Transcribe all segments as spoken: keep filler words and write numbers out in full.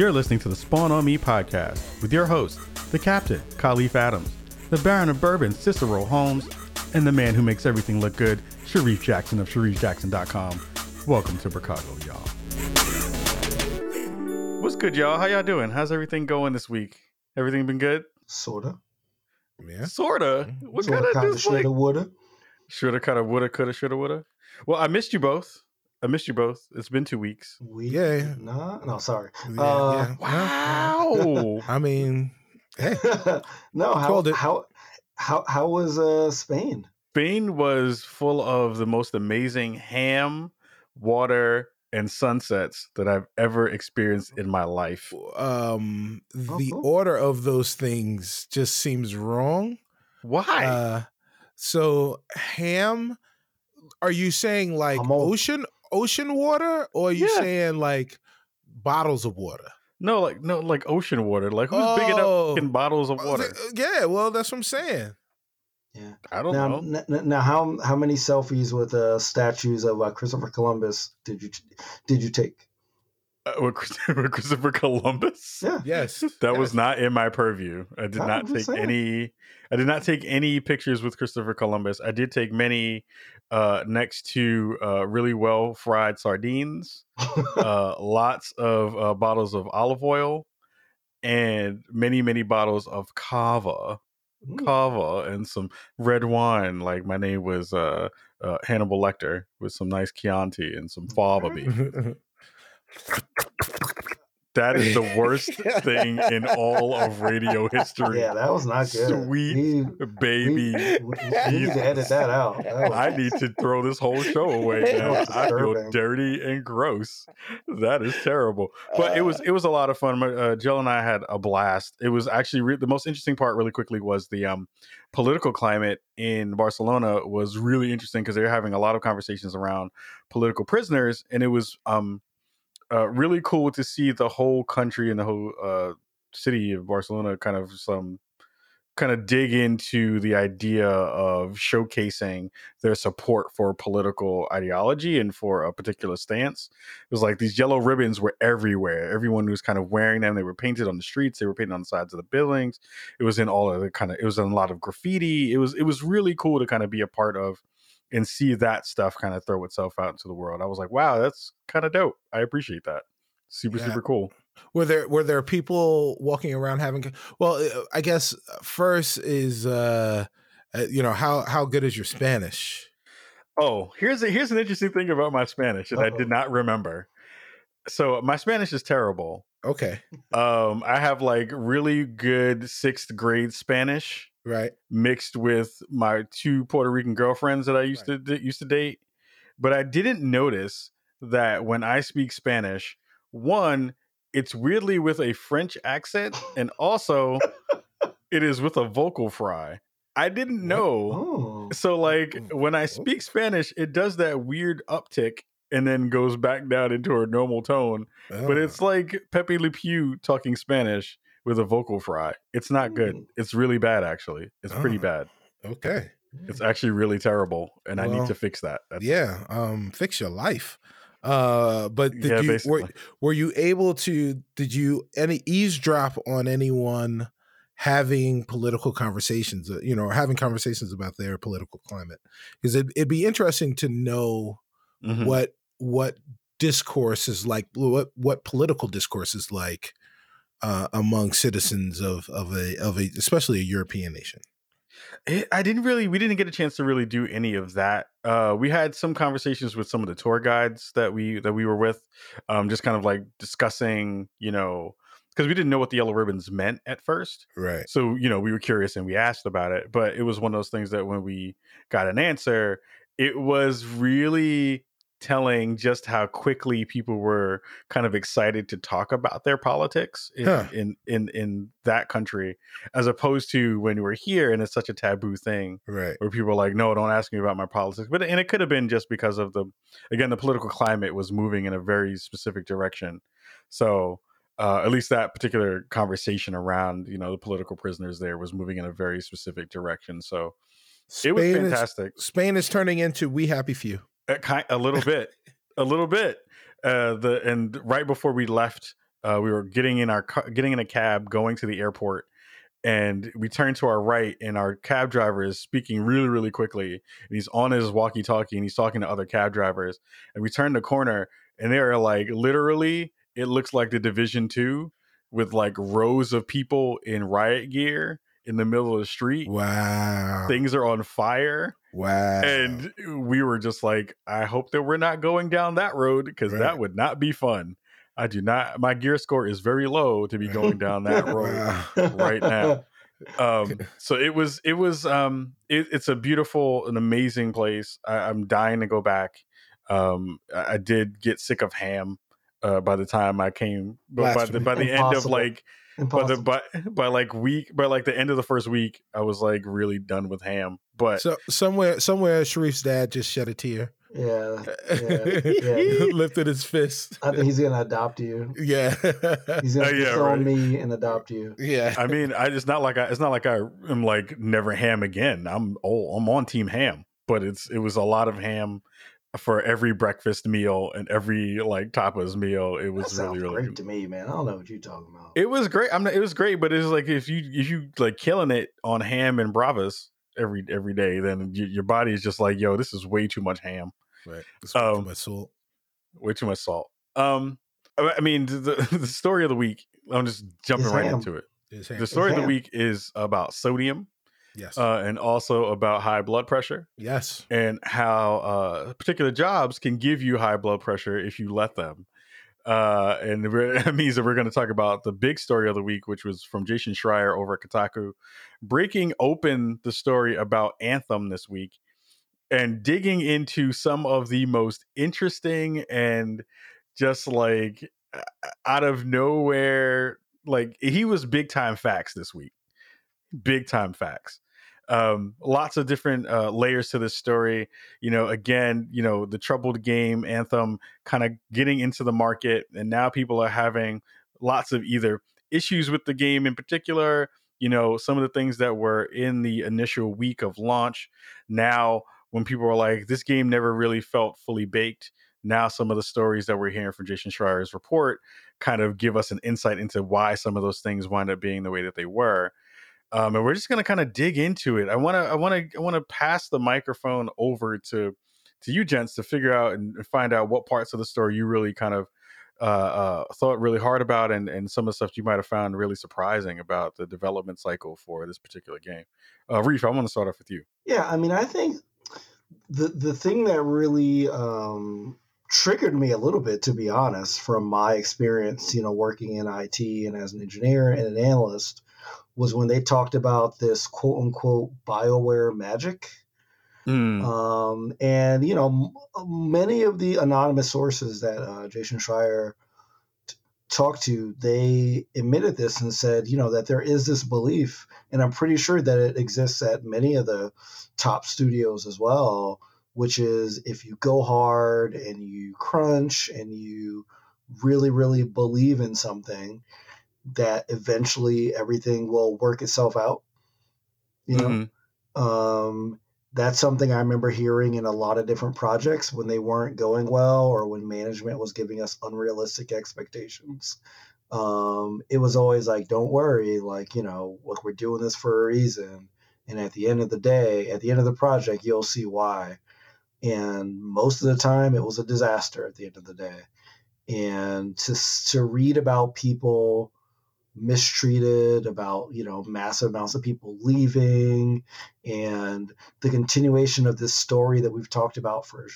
You're listening to the Spawn On Me podcast with your host, the captain, Khalif Adams, the Baron of Bourbon, Cicero Holmes, and the man who makes everything look good, Sharif Jackson of Sharif Jackson dot com. Welcome to Chicago, y'all. What's good, y'all? How y'all doing? How's everything going this week? Everything been good? Sorta. Yeah. Sorta? What kind of do? Shoulda, woulda. Shoulda, coulda, woulda, coulda, shoulda, woulda. Well, I missed you both. I missed you both. It's been two weeks. We, yeah. No, no, sorry. Yeah, uh, yeah. Wow. I mean, hey. no, how, how how how was uh, Spain? Spain was full of the most amazing ham, water, and sunsets that I've ever experienced in my life. Um, the uh-huh. order of those things just seems wrong. Why? Uh, so ham, are you saying like ocean? Ocean water, or are you yeah. saying like bottles of water? No, like no, like ocean water. Like who's oh. big enough in bottles of water? Yeah, well, that's what I'm saying. Yeah, I don't now, know. N- now, how how many selfies with uh, statues of uh, Christopher Columbus did you did you take? Uh, with Christopher Columbus? Yeah. Yes, that yes. was not in my purview. I did I'm not take saying. any. I did not take any pictures with Christopher Columbus. I did take many uh, next to uh, really well fried sardines, uh, lots of uh, bottles of olive oil, and many many bottles of cava, Ooh. cava, and some red wine. Like my name was uh, uh, Hannibal Lecter with some nice Chianti and some fava beef. That is the worst thing in all of radio history. Yeah, that was not good. Sweet he, baby. We, we, we need to edit that out. That was... I need to throw this whole show away now. I feel dirty and gross. That is terrible. But uh, it was it was a lot of fun. Uh, Jill and I had a blast. It was actually re- the most interesting part really quickly was the um, political climate in Barcelona was really interesting because they were having a lot of conversations around political prisoners. And it was... Um, Uh, really cool to see the whole country and the whole uh, city of Barcelona kind of some kind of dig into the idea of showcasing their support for political ideology and for a particular stance. It was like these yellow ribbons were everywhere. Everyone was kind of wearing them. They were painted on the streets. They were painted on the sides of the buildings. It was in all of the kind of it was in a lot of graffiti. It was it was really cool to kind of be a part of and see that stuff kind of throw itself out into the world. I was like, wow, that's kind of dope. I appreciate that. Super, yeah. super cool. Were there were there people walking around having? Well, I guess first is, uh, you know, how how good is your Spanish? Oh, here's a, here's an interesting thing about my Spanish that Uh-oh. I did not remember. So my Spanish is terrible. Okay. Um, I have like really good sixth grade Spanish. Right, mixed with my two Puerto Rican girlfriends that I used right. to used to date, but I didn't notice that when I speak Spanish, one, it's weirdly with a French accent, and also it is with a vocal fry. I didn't know. Oh. So like when I speak Spanish, it does that weird uptick and then goes back down into a normal tone. Oh. But it's like Pepe Le Pew talking Spanish with a vocal fry. It's not good. It's really bad, actually. It's oh, pretty bad. Okay. It's actually really terrible, and well, I need to fix that. That's yeah, um, fix your life. Uh, but did yeah, you, were, were you able to, did you any eavesdrop on anyone having political conversations, you know, or having conversations about their political climate? Because it, it'd be interesting to know mm-hmm. what what discourse is like, what, what political discourse is like Uh, among citizens of of a of a especially a European nation. It, I didn't really we didn't get a chance to really do any of that. Uh, we had some conversations with some of the tour guides that we that we were with, um, just kind of like discussing, you know, because we didn't know what the yellow ribbons meant at first. Right. So, you know, we were curious and we asked about it, but it was one of those things that when we got an answer, it was really telling just how quickly people were kind of excited to talk about their politics in, huh. in in in that country, as opposed to when we're here and it's such a taboo thing, right, where people are like, no, don't ask me about my politics. But and it could have been just because of the again the political climate was moving in a very specific direction. So uh at least that particular conversation around, you know, the political prisoners there was moving in a very specific direction. So Spain it was fantastic. Is, Spain is turning into We Happy Few. A little bit, a little bit. Uh, the and right before we left Uh, we were getting in our getting in a cab, going to the airport, and we turn to our right, and our cab driver is speaking really, really quickly. And he's on his walkie-talkie, and he's talking to other cab drivers. And we turn the corner, and they are like, literally, it looks like the Division Two with like rows of people in riot gear in the middle of the street. Wow. Things are on fire. Wow. And we were just like, I hope that we're not going down that road, because right. that would not be fun. I do not. My gear score is very low to be going down that road right now. Um, so it was, it was, um, it, it's a beautiful and amazing place. I, I'm dying to go back. Um, I, I did get sick of ham uh, by the time I came, but by the, by the end of like, Impossible. by the, by, by like week, by like the end of the first week, I was like really done with ham. But so somewhere, somewhere Sharif's dad just shed a tear. Yeah, yeah, yeah. Lifted his fist. I think he's gonna adopt you. Yeah, he's gonna uh, yeah, disown right. me and adopt you. Yeah, I mean, I it's not like I it's not like I am like never ham again. I'm oh, I'm on team ham, but it's it was a lot of ham for every breakfast meal and every like tapas meal. It was that really really great good. To me, man. I don't know what you're talking about. It was great. I'm not, it was great, but it's like if you if you like killing it on ham and bravas every every day, then you, your body is just like, yo, this is way too much ham. Right. Um, way too much salt. Way too much salt. Um, I, I mean, the, the story of the week. I'm just jumping it's right ham. into it. The story it's of ham. the week is about sodium. Yes. Uh, and also about high blood pressure. Yes. And how uh, particular jobs can give you high blood pressure if you let them. Uh, and that means that we're going to talk about the big story of the week, which was from Jason Schreier over at Kotaku, breaking open the story about Anthem this week and digging into some of the most interesting and just like out of nowhere, like he was big time facts this week, big time facts. Um, lots of different uh, layers to this story. You know, again, you know, the troubled game Anthem kind of getting into the market, and now people are having lots of either issues with the game in particular, you know, some of the things that were in the initial week of launch. Now, when people are like, this game never really felt fully baked. Now, some of the stories that we're hearing from Jason Schreier's report kind of give us an insight into why some of those things wind up being the way that they were. Um, and we're just going to kind of dig into it. I want to, I want to, I want to pass the microphone over to, to you gents to figure out and find out what parts of the story you really kind of uh, uh, thought really hard about, and, and some of the stuff you might have found really surprising about the development cycle for this particular game. Uh, Reef, I want to start off with you. Yeah, I mean, I think the the thing that really um, triggered me a little bit, to be honest, from my experience, you know, working in I T and as an engineer and an analyst, was when they talked about this quote unquote BioWare magic. Mm. Um, and, you know, m- many of the anonymous sources that uh, Jason Schreier t- talked to, they admitted this and said, you know, that there is this belief, and I'm pretty sure that it exists at many of the top studios as well, which is if you go hard and you crunch and you really, really believe in something, that eventually everything will work itself out. You know, mm-hmm. um, that's something I remember hearing in a lot of different projects when they weren't going well, or when management was giving us unrealistic expectations. Um, it was always like, don't worry, like, you know, look, we're doing this for a reason. And at the end of the day, at the end of the project, you'll see why. And most of the time it was a disaster at the end of the day. And to, to read about people mistreated, about, you know, massive amounts of people leaving, and the continuation of this story that we've talked about for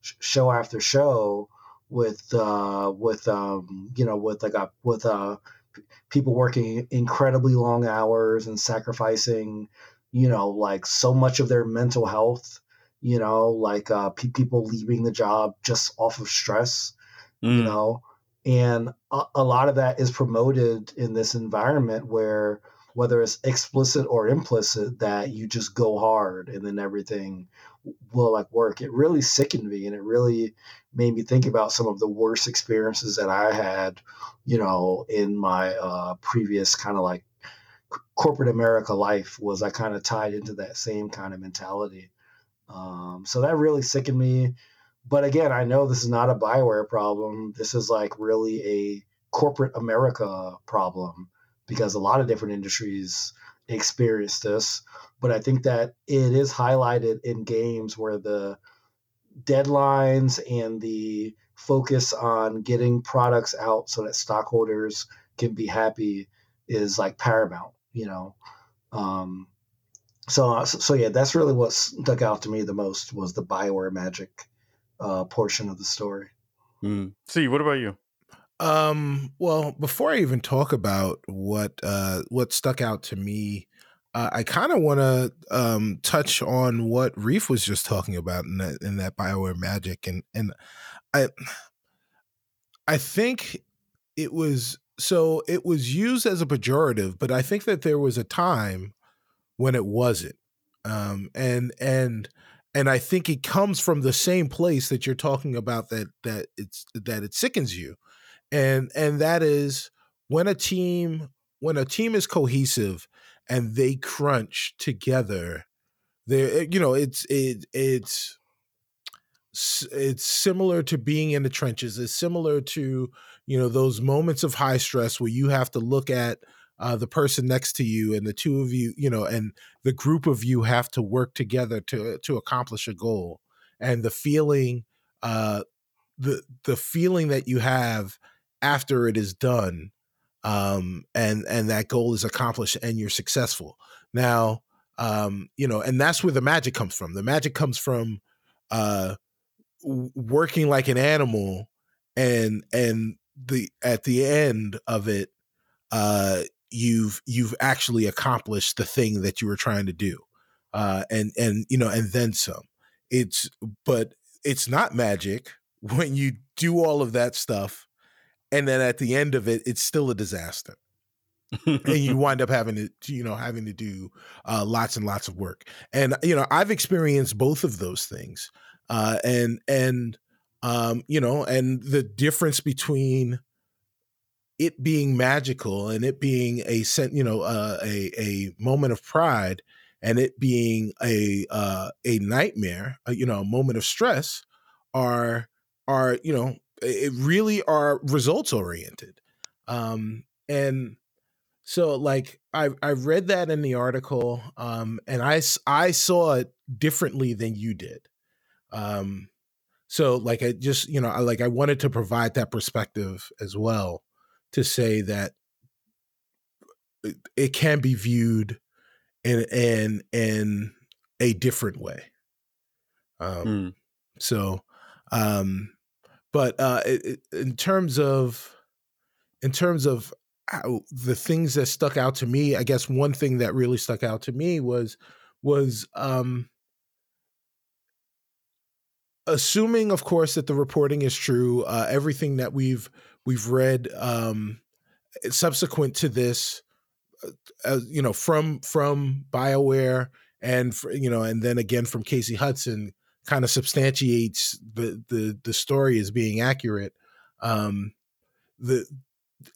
sh- show after show with uh with um you know with like a, with uh people working incredibly long hours and sacrificing, you know, like so much of their mental health, you know, like uh pe- people leaving the job just off of stress. mm. you know And a, a lot of that is promoted in this environment where, whether it's explicit or implicit, that you just go hard and then everything will like work. It really sickened me, and it really made me think about some of the worst experiences that I had, you know, in my uh, previous kind of like c- corporate America life. Was I kind of tied into that same kind of mentality. Um, so that really sickened me. But again, I know this is not a BioWare problem. This is like really a corporate America problem, because a lot of different industries experience this. But I think that it is highlighted in games where the deadlines and the focus on getting products out so that stockholders can be happy is like paramount, you know? Um, so, so yeah, that's really what stuck out to me the most, was the BioWare magic uh, portion of the story. Mm. See, what about you? Um, well, before I even talk about what, uh, what stuck out to me, uh, I kind of want to um, touch on what Reef was just talking about in that, in that BioWare magic. And, and I, I think it was, so it was used as a pejorative, but I think that there was a time when it wasn't. Um, and, and, and I think it comes from the same place that you're talking about, that, that it's, that it sickens you. And and that is when a team when a team is cohesive and they crunch together, there you know it's it it's it's similar to being in the trenches. It's similar to you know those moments of high stress where you have to look at uh, the person next to you, and the two of you you know and the group of you have to work together to to accomplish a goal. And the feeling uh, the the feeling that you have after it is done, um, and and that goal is accomplished and you're successful. Now, um, you know, and that's where the magic comes from. The magic comes from uh, working like an animal, and and the at the end of it, uh, you've you've actually accomplished the thing that you were trying to do, uh, and and you know, and then some. It's but it's not magic when you do all of that stuff, and then at the end of it, it's still a disaster, and you wind up having to, you know, having to do uh, lots and lots of work. And you know, I've experienced both of those things, uh, and and um, you know, and the difference between it being magical and it being a you know uh, a a moment of pride and it being a uh, a nightmare, a, you know, a moment of stress, are are you know. It really are results oriented. Um, and so like I, I read that in the article, um, and I, I saw it differently than you did. Um, so like, I just, you know, I, like I wanted to provide that perspective as well, to say that it, it can be viewed in, in, in a different way. Um, mm. so, um, But uh, it, in terms of, in terms of how, the things that stuck out to me, I guess one thing that really stuck out to me was was um, assuming, of course, that the reporting is true. Uh, everything that we've we've read um, subsequent to this, uh, you know, from from BioWare and for, you know, and then again from Casey Hudson, kind of substantiates the, the, the story as being accurate. Um, the,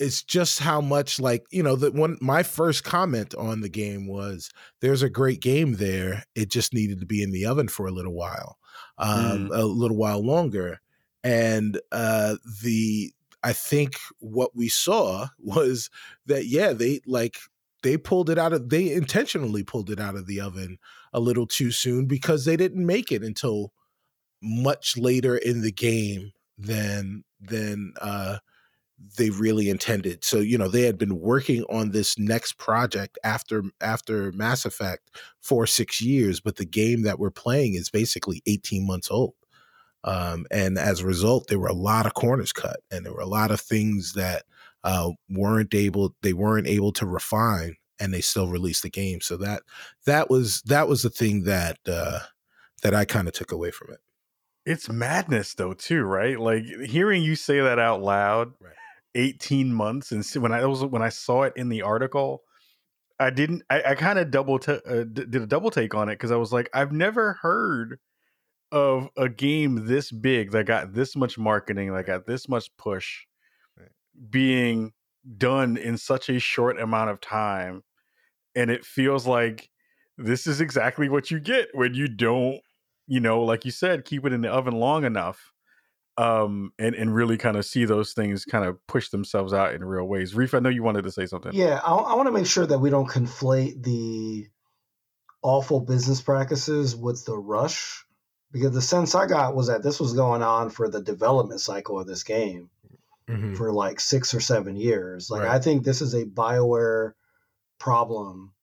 it's just how much like, you know, that one, my first comment on the game was, there's a great game there. It just needed to be in the oven for a little while, um, mm. a little while longer. And, uh, the, I think what we saw was that, yeah, they like, they pulled it out of, they intentionally pulled it out of the oven a little too soon, because they didn't make it until much later in the game than, than uh, they really intended. So, you know, they had been working on this next project after, after Mass Effect for six years, but the game that we're playing is basically eighteen months old. Um, and as a result, there were a lot of corners cut, and there were a lot of things that, Uh, weren't able they weren't able to refine, and they still released the game. So that that was that was the thing that uh, that I kind of took away from it. It's madness, though, too, right? Like hearing you say that out loud, right. eighteen months, and when I was when I saw it in the article, I didn't. I, I kind of double t- uh, d- did a double take on it, because I was like, I've never heard of a game this big that got this much marketing, that got this much push, being done in such a short amount of time. And it feels like this is exactly what you get when you don't, you know, like you said, keep it in the oven long enough. um, and, and really kind of see those things kind of push themselves out in real ways. Reef, I know you wanted to say something. Yeah, I, I want to make sure that we don't conflate the awful business practices with the rush, because the sense I got was that this was going on for the development cycle of this game mm-hmm. for like six or seven years. Like, right. I think this is a BioWare problem.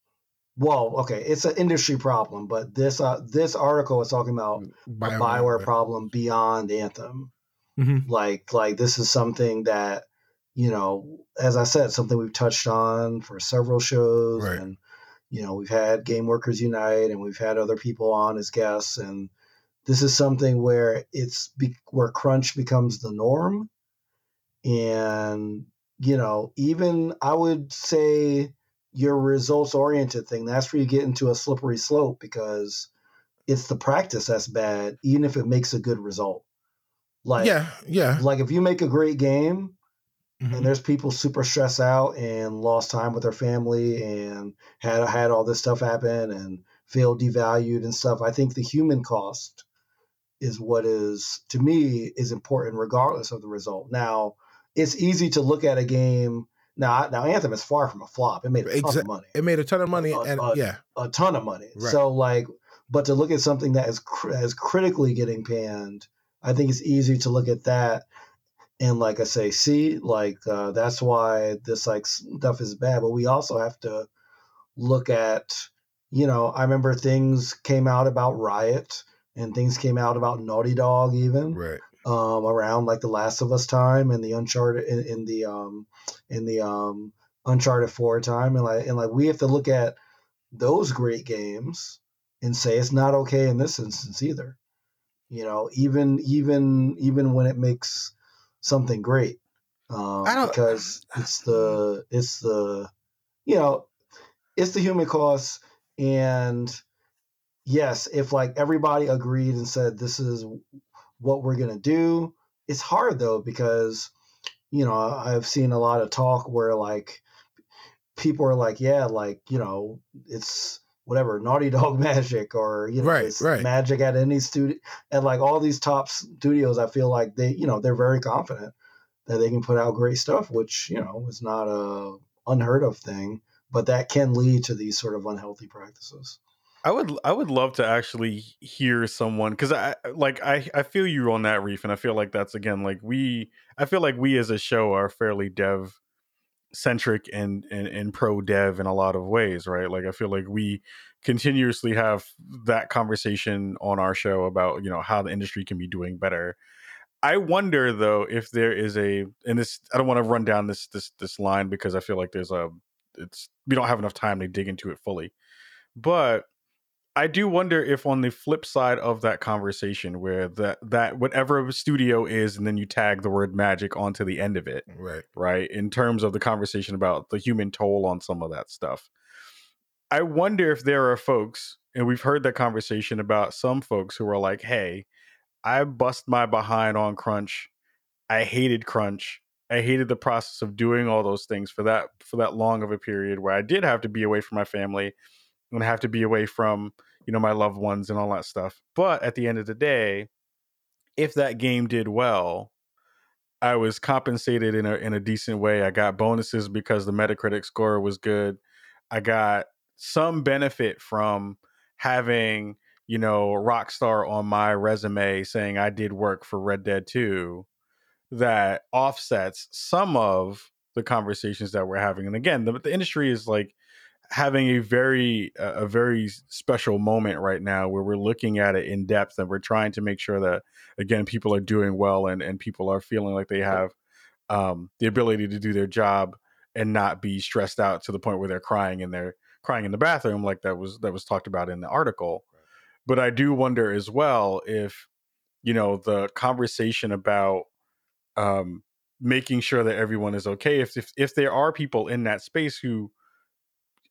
Well, okay, it's an industry problem, but this uh, this article is talking about BioWare. a BioWare problem beyond Anthem. Mm-hmm. Like, like this is something that, you know, as I said, something we've touched on for several shows. Right. And, you know, we've had Game Workers Unite and we've had other people on as guests. And this is something where it's be- where crunch becomes the norm. And, you know, even I would say your results-oriented thing, that's where you get into a slippery slope, because it's the practice that's bad, even if it makes a good result. Like, yeah, yeah. Like, if you make a great game mm-hmm. and there's people super stressed out and lost time with their family and had had all this stuff happen and feel devalued and stuff, I think the human cost is what is, to me, is important regardless of the result. Now, it's easy to look at a game. Now, now Anthem is far from a flop. It made a ton exactly. of money. It made a ton of money. A, and a, yeah. a ton of money. Right. So, like, but to look at something that is, is critically getting panned, I think it's easy to look at that. And like I say, see, like, uh, that's why this, like, stuff is bad. But we also have to look at, you know, I remember things came out about Riot and things came out about Naughty Dog even. Right. Um, around like the Last of Us time and the Uncharted in, in the um in the um Uncharted four time, and like and like we have to look at those great games and say it's not okay in this instance either. You know, even even even when it makes something great, um, I don't, because it's the it's the you know it's the human cost. And yes, if like everybody agreed and said this is what we're going to do. It's hard though, because, you know, I've seen a lot of talk where like people are like, yeah, like, you know, it's whatever Naughty Dog magic or, you know, right, it's right. magic at any studio at like all these top studios. I feel like they, you know, they're very confident that they can put out great stuff, which, you know, is not a unheard of thing, but that can lead to these sort of unhealthy practices. I would I would love to actually hear someone, because I like I, I feel you on that, Reef, and I feel like that's again like we I feel like we as a show are fairly dev centric and, and and pro dev in a lot of ways, right? Like I feel like we continuously have that conversation on our show about, you know, how the industry can be doing better. I wonder though if there is a and this I don't want to run down this this this line because I feel like there's a it's we don't have enough time to dig into it fully, but I do wonder if on the flip side of that conversation where that, that whatever studio is, and then you tag the word magic onto the end of it, right? Right. In terms of the conversation about the human toll on some of that stuff. I wonder if there are folks, and we've heard that conversation about some folks who are like, hey, I bust my behind on crunch. I hated crunch. I hated the process of doing all those things for that, for that long of a period where I did have to be away from my family. I'm gonna have to be away from, you know, my loved ones and all that stuff. But at the end of the day, if that game did well, I was compensated in a in a decent way. I got bonuses because the Metacritic score was good. I got some benefit from having, you know, Rockstar on my resume saying I did work for Red Dead two that offsets some of the conversations that we're having. And again, the, the industry is like having a very uh, a very special moment right now where we're looking at it in depth and we're trying to make sure that, again, people are doing well and, and people are feeling like they have um, the ability to do their job and not be stressed out to the point where they're crying in their crying in the bathroom like that was that was talked about in the article. Right. But I do wonder as well if, you know, the conversation about um, making sure that everyone is okay, if if if there are people in that space who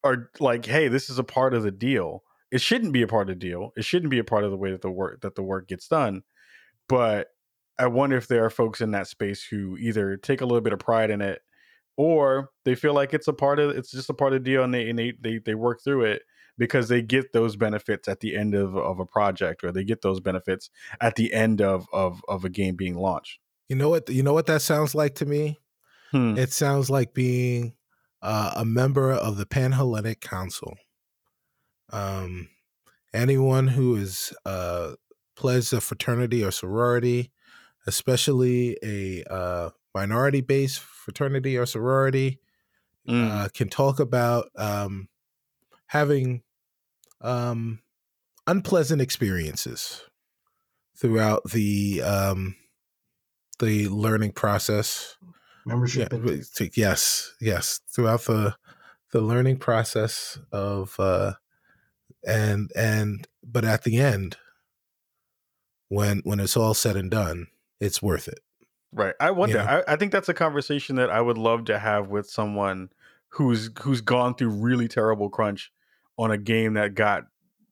are like, hey, this is a part of the deal. It shouldn't be a part of the deal. It shouldn't be a part of the way that the work that the work gets done. But I wonder if there are folks in that space who either take a little bit of pride in it, or they feel like it's a part of it's just a part of the deal, and they and they they, they work through it because they get those benefits at the end of, of a project, or they get those benefits at the end of, of, of a game being launched. You know what, you know what that sounds like to me? Hmm. It sounds like being uh, a member of the Panhellenic Council. Um, anyone who is uh, pledged a fraternity or sorority, especially a uh, minority-based fraternity or sorority, mm. uh, can talk about um, having um, unpleasant experiences throughout the um, the learning process. Membership. Yeah, yes, yes. Throughout the the learning process of uh, and and but at the end, when when it's all said and done, it's worth it. Right. I wonder. You know? I, I think that's a conversation that I would love to have with someone who's who's gone through really terrible crunch on a game that got,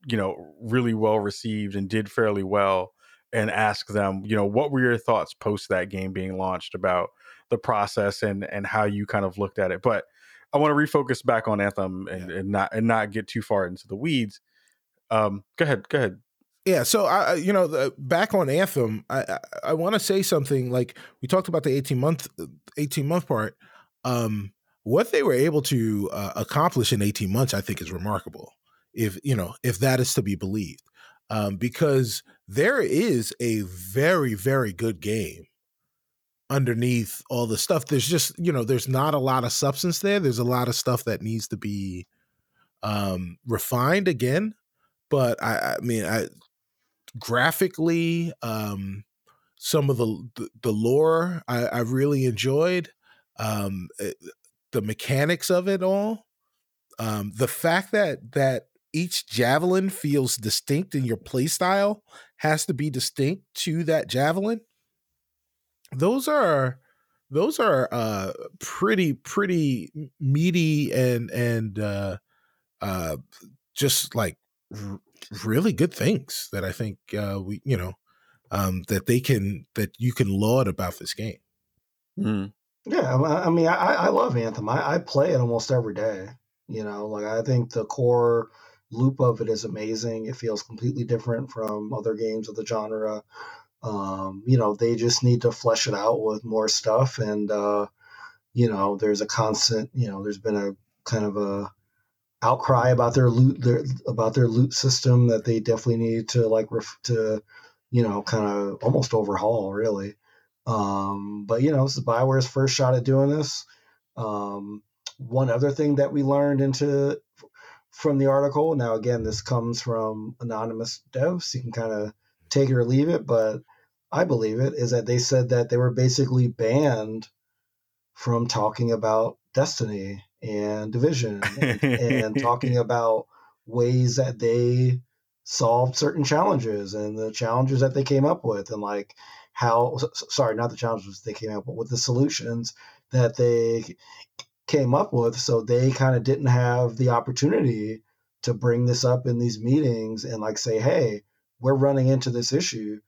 you know, really well received and did fairly well, and ask them, you know, what were your thoughts post that game being launched about the process and and how you kind of looked at it. But I want to refocus back on Anthem and, yeah. and not and not get too far into the weeds. Um, go ahead, go ahead. Yeah, so I, you know, the, back on Anthem, I I, I want to say something. Like we talked about the eighteen month part. Um, what they were able to uh, accomplish in eighteen months, I think, is remarkable. If you know, if that is to be believed, um, because there is a very, very good game underneath all the stuff. There's just, you know, there's not a lot of substance there. There's a lot of stuff that needs to be um, refined again. But I, I mean, I graphically, um, some of the the, the lore I, I really enjoyed, um, it, the mechanics of it all, um, the fact that that each javelin feels distinct in your play style has to be distinct to that javelin. Those are those are uh, pretty pretty meaty and and uh, uh, just like r- really good things that I think uh, we you know um, that they can that you can laud about this game. Mm. Yeah, I mean, I, I love Anthem. I, I play it almost every day. You know, like I think the core loop of it is amazing. It feels completely different from other games of the genre. Um, you know, they just need to flesh it out with more stuff. And, uh, you know, there's a constant, you know, there's been a kind of a outcry about their loot, their, about their loot system that they definitely need to like, ref, to, you know, kind of almost overhaul really. Um, but you know, this is BioWare's first shot at doing this. Um, one other thing that we learned into from the article. Now, again, this comes from anonymous devs. You can kind of take it or leave it, but I believe it, is that they said that they were basically banned from talking about Destiny and Division and, and talking about ways that they solved certain challenges and the challenges that they came up with, and like how, sorry, not the challenges they came up with, with the solutions that they came up with. So they kind of didn't have the opportunity to bring this up in these meetings and like say, hey, we're running into this issue.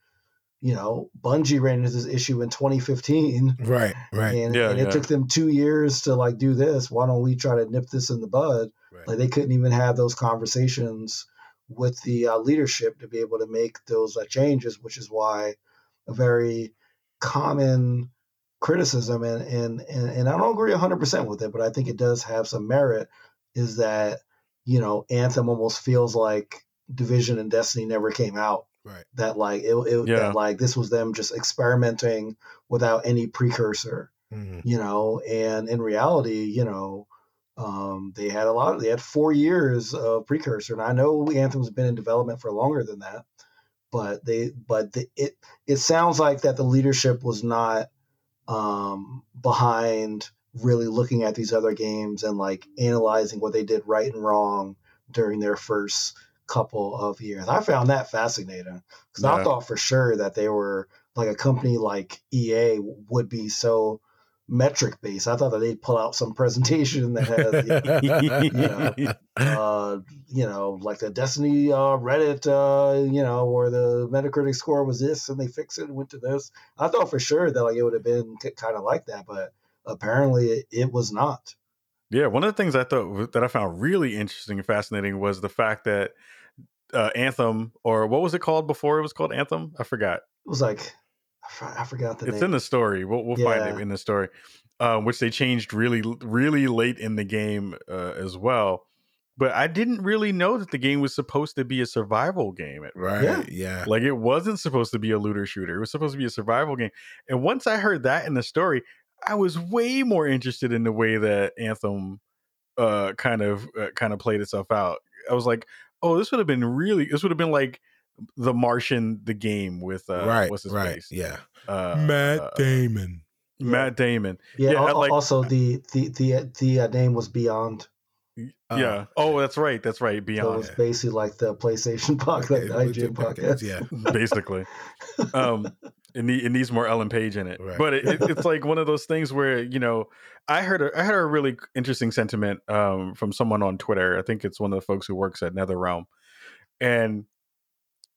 You know, Bungie ran into this issue in twenty fifteen. Right, right. And, yeah, and it yeah. took them two years to like do this. Why don't we try to nip this in the bud? Right. Like they couldn't even have those conversations with the uh, leadership to be able to make those uh, changes, which is why a very common criticism, and, and, and, and I don't agree one hundred percent with it, but I think it does have some merit, is that, you know, Anthem almost feels like Division and Destiny never came out. Right. That like it, it yeah. that like this was them just experimenting without any precursor, mm-hmm. you know. And in reality, you know, um, they had a lot. Of, they had four years of precursor, and I know Anthem's been in development for longer than that. But they, but the, it it sounds like that the leadership was not um, behind really looking at these other games and like analyzing what they did right and wrong during their first couple of years. I found that fascinating because yeah. I thought for sure that they were like a company like E A would be so metric based. I thought that they'd pull out some presentation that has, you know, uh, you know, like the Destiny uh, Reddit, uh, you know, or the Metacritic score was this and they fixed it and went to this. I thought for sure that like it would have been kind of like that, but apparently it, it was not. Yeah, one of the things I thought that I found really interesting and fascinating was the fact that uh, Anthem, or what was it called before it was called Anthem? I forgot. It was like, I forgot the name. It's in the story. We'll, we'll yeah. find it in the story, uh, which they changed really, really late in the game uh, as well. But I didn't really know that the game was supposed to be a survival game. Right. Yeah. yeah. Like, it wasn't supposed to be a looter shooter. It was supposed to be a survival game. And once I heard that in the story, I was way more interested in the way that Anthem uh, kind of uh, kind of played itself out. I was like, oh, this would have been really, this would have been like The Martian, the game with, uh, right, what's his right, face? Yeah. Uh, Matt Damon. Uh, Matt Damon. Yeah, yeah, al- like, also the, the, the, the uh, name was Beyond. Uh, yeah. Oh, that's right. That's right. Beyond. So it was basically like the PlayStation podcast, like the I G N podcast. Yeah. Basically. Um, it, need, it needs more Ellen Page in it. Right. But it, it, it's like one of those things where, you know, I heard a, I heard a really interesting sentiment um, from someone on Twitter. I think it's one of the folks who works at NetherRealm. And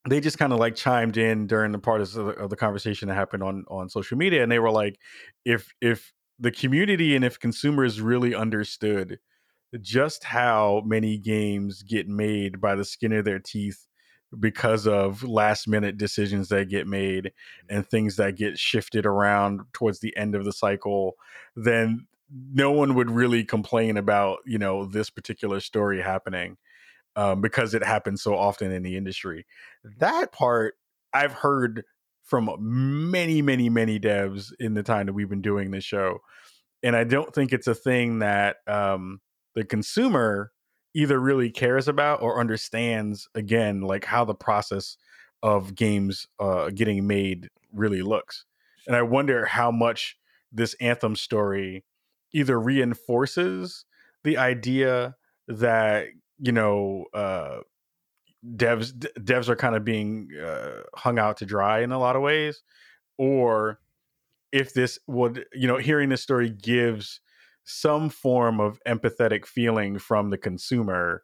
they just kind of like chimed in during the part of the, of the conversation that happened on, on social media. And they were like, if, if the community and if consumers really understood just how many games get made by the skin of their teeth because of last minute decisions that get made and things that get shifted around towards the end of the cycle, then no one would really complain about, you know, this particular story happening. Um, because it happens so often in the industry. That part I've heard from many, many, many devs in the time that we've been doing this show. And I don't think it's a thing that um, the consumer either really cares about or understands, again, like how the process of games uh, getting made really looks. And I wonder how much this Anthem story either reinforces the idea that you know, uh, devs d- devs are kind of being uh, hung out to dry in a lot of ways, or if this would, you know, hearing this story gives some form of empathetic feeling from the consumer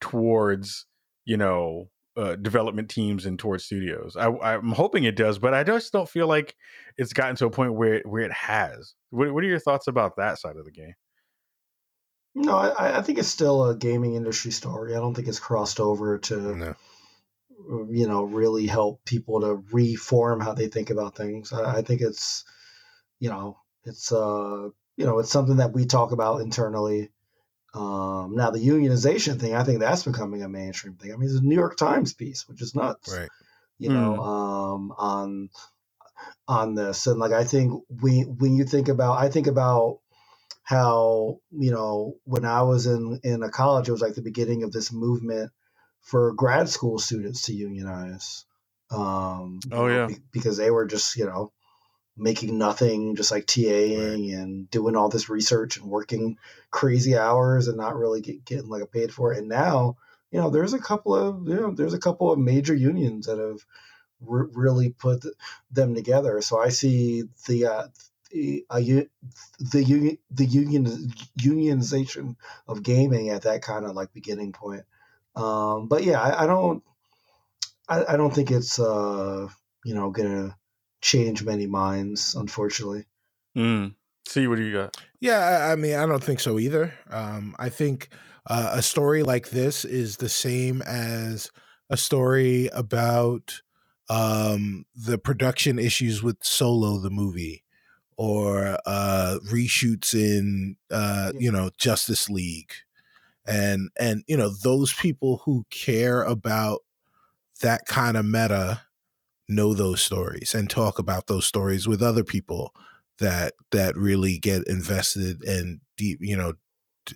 towards, you know, uh, development teams and towards studios. I, I'm hoping it does, but I just don't feel like it's gotten to a point where it, where it has. What, what are your thoughts about that side of the game? No, I, I think it's still a gaming industry story. I don't think it's crossed over to, no. you know, really help people to reform how they think about things. I, I think it's, you know, it's, uh, you know, it's something that we talk about internally. Um, now, the unionization thing, I think that's becoming a mainstream thing. I mean, it's a New York Times piece, which is nuts, right. you mm. know, um, on, on this. And like, I think we, when you think about, I think about, how, you know, when I was in, in a college, it was like the beginning of this movement for grad school students to unionize. Um, oh, yeah. Be, because they were just, you know, making nothing, just like TAing right. and doing all this research and working crazy hours and not really get, getting like a paid for it. And now, you know, there's a couple of, you know, there's a couple of major unions that have re- really put them together. So I see the, uh, The, the union, the union, unionization of gaming at that kind of like beginning point. Um, but yeah, I, I don't, I, I don't think it's, uh, you know, gonna change many minds, unfortunately. Mm. See, what do you got? Yeah. I mean, I don't think so either. Um, I think uh, a story like this is the same as a story about um, the production issues with Solo, the movie. Or uh, reshoots in, uh, you know, Justice League, and and you know those people who care about that kind of meta know those stories and talk about those stories with other people that that really get invested and deep, you know,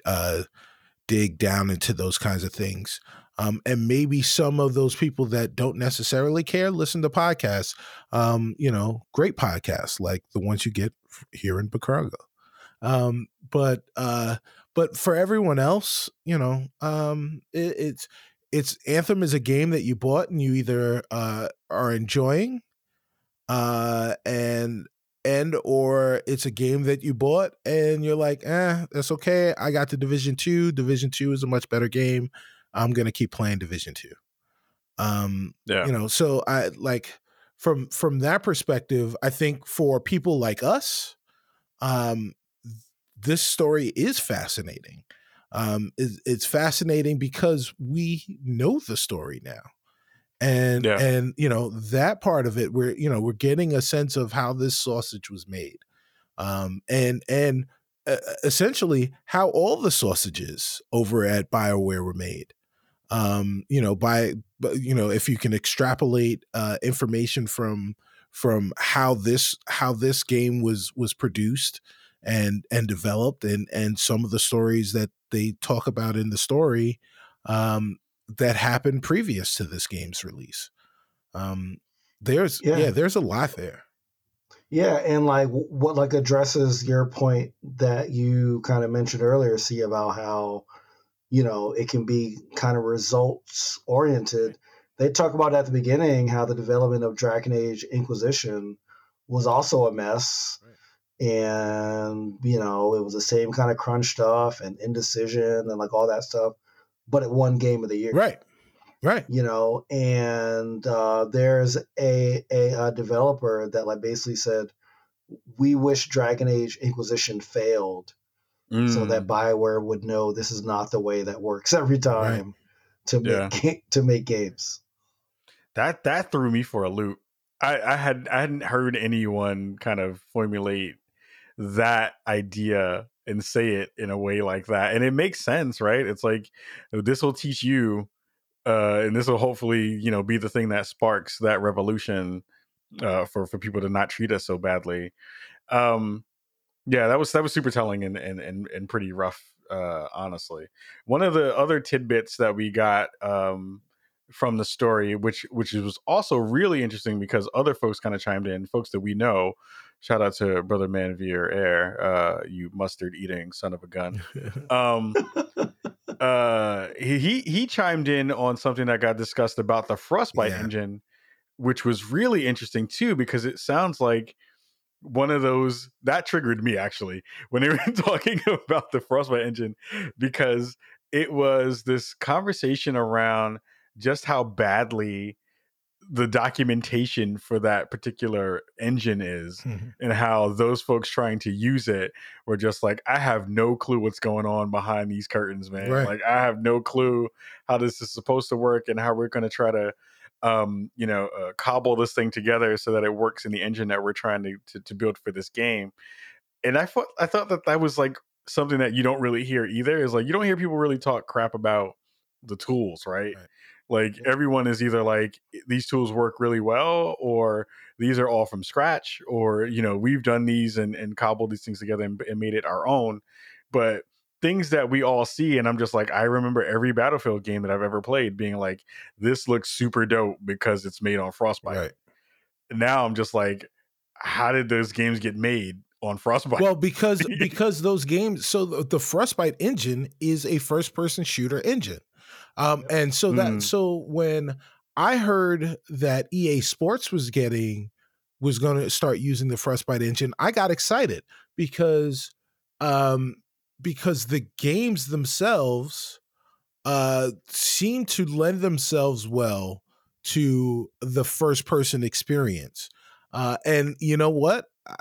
uh, dig down into those kinds of things. Um, and maybe some of those people that don't necessarily care listen to podcasts, um, you know, great podcasts like the ones you get here in Chicago. Um, but uh, but for everyone else, you know, um, it, it's it's Anthem is a game that you bought and you either uh, are enjoying uh, and and or it's a game that you bought and you're like, eh, that's OK. I got to Division Two. Division Two is a much better game. I'm going to keep playing Division Two. Um, yeah. You know, so I like from, from that perspective, I think for people like us, um, this story is fascinating. Um, it's, it's fascinating because we know the story now. And, yeah. and you know, that part of it, we're, you know, we're getting a sense of how this sausage was made. Um, and, and uh, essentially how all the sausages over at BioWare were made. Um, you know, by, you know, if you can extrapolate uh, information from, from how this, how this game was, was produced and, and developed and, and some of the stories that they talk about in the story, um, that happened previous to this game's release. Um, there's, yeah. yeah, there's a lot there. Yeah. And like what, like addresses your point that you kind of mentioned earlier, see about how, you know, it can be kind of results oriented. They talk about at the beginning how the development of Dragon Age Inquisition was also a mess. Right. And, you know, it was the same kind of crunch stuff and indecision and like all that stuff, but it won Game of the Year. Right, right. You know, and uh, there's a, a a developer that like basically said, we wish Dragon Age Inquisition failed mm. so that BioWare would know this is not the way that works every time right. to, yeah. make, to make games. That that threw me for a loop. I, I had I hadn't heard anyone kind of formulate that idea and say it in a way like that. And it makes sense, right? It's like, this will teach you, uh, and this will hopefully, you know, be the thing that sparks that revolution uh, for, for people to not treat us so badly. Um, yeah, that was, that was super telling and, and, and, and pretty rough. Uh, honestly, one of the other tidbits that we got um, from the story, which, which was also really interesting because other folks kind of chimed in, folks that we know. Shout out to Brother Manvier Air, uh, you mustard eating son of a gun. Um, uh, he he chimed in on something that got discussed about the Frostbite yeah. engine, which was really interesting too, because it sounds like one of those that triggered me actually when they were talking about the Frostbite engine, because it was this conversation around just how badly the documentation for that particular engine is mm-hmm. and how those folks trying to use it were just like, I have no clue what's going on behind these curtains, man. Right. Like, I have no clue how this is supposed to work and how we're going to try to, um, you know, uh, cobble this thing together so that it works in the engine that we're trying to, to, to build for this game. And I thought, I thought that that was like something that you don't really hear either, is like, you don't hear people really talk crap about the tools. Right. right. Like, everyone is either like, these tools work really well, or these are all from scratch, or, you know, we've done these and, and cobbled these things together and, and made it our own. But things that we all see, and I'm just like, I remember every Battlefield game that I've ever played being like, this looks super dope because it's made on Frostbite. Right. Now I'm just like, how did those games get made on Frostbite? Well, because because those games, so the, the Frostbite engine is a first-person shooter engine. Um, and so that, mm. so when I heard that E A Sports was getting, was going to start using the Frostbite engine, I got excited because, um, because the games themselves, uh, seem to lend themselves well to the first person experience. Uh, and you know what? I,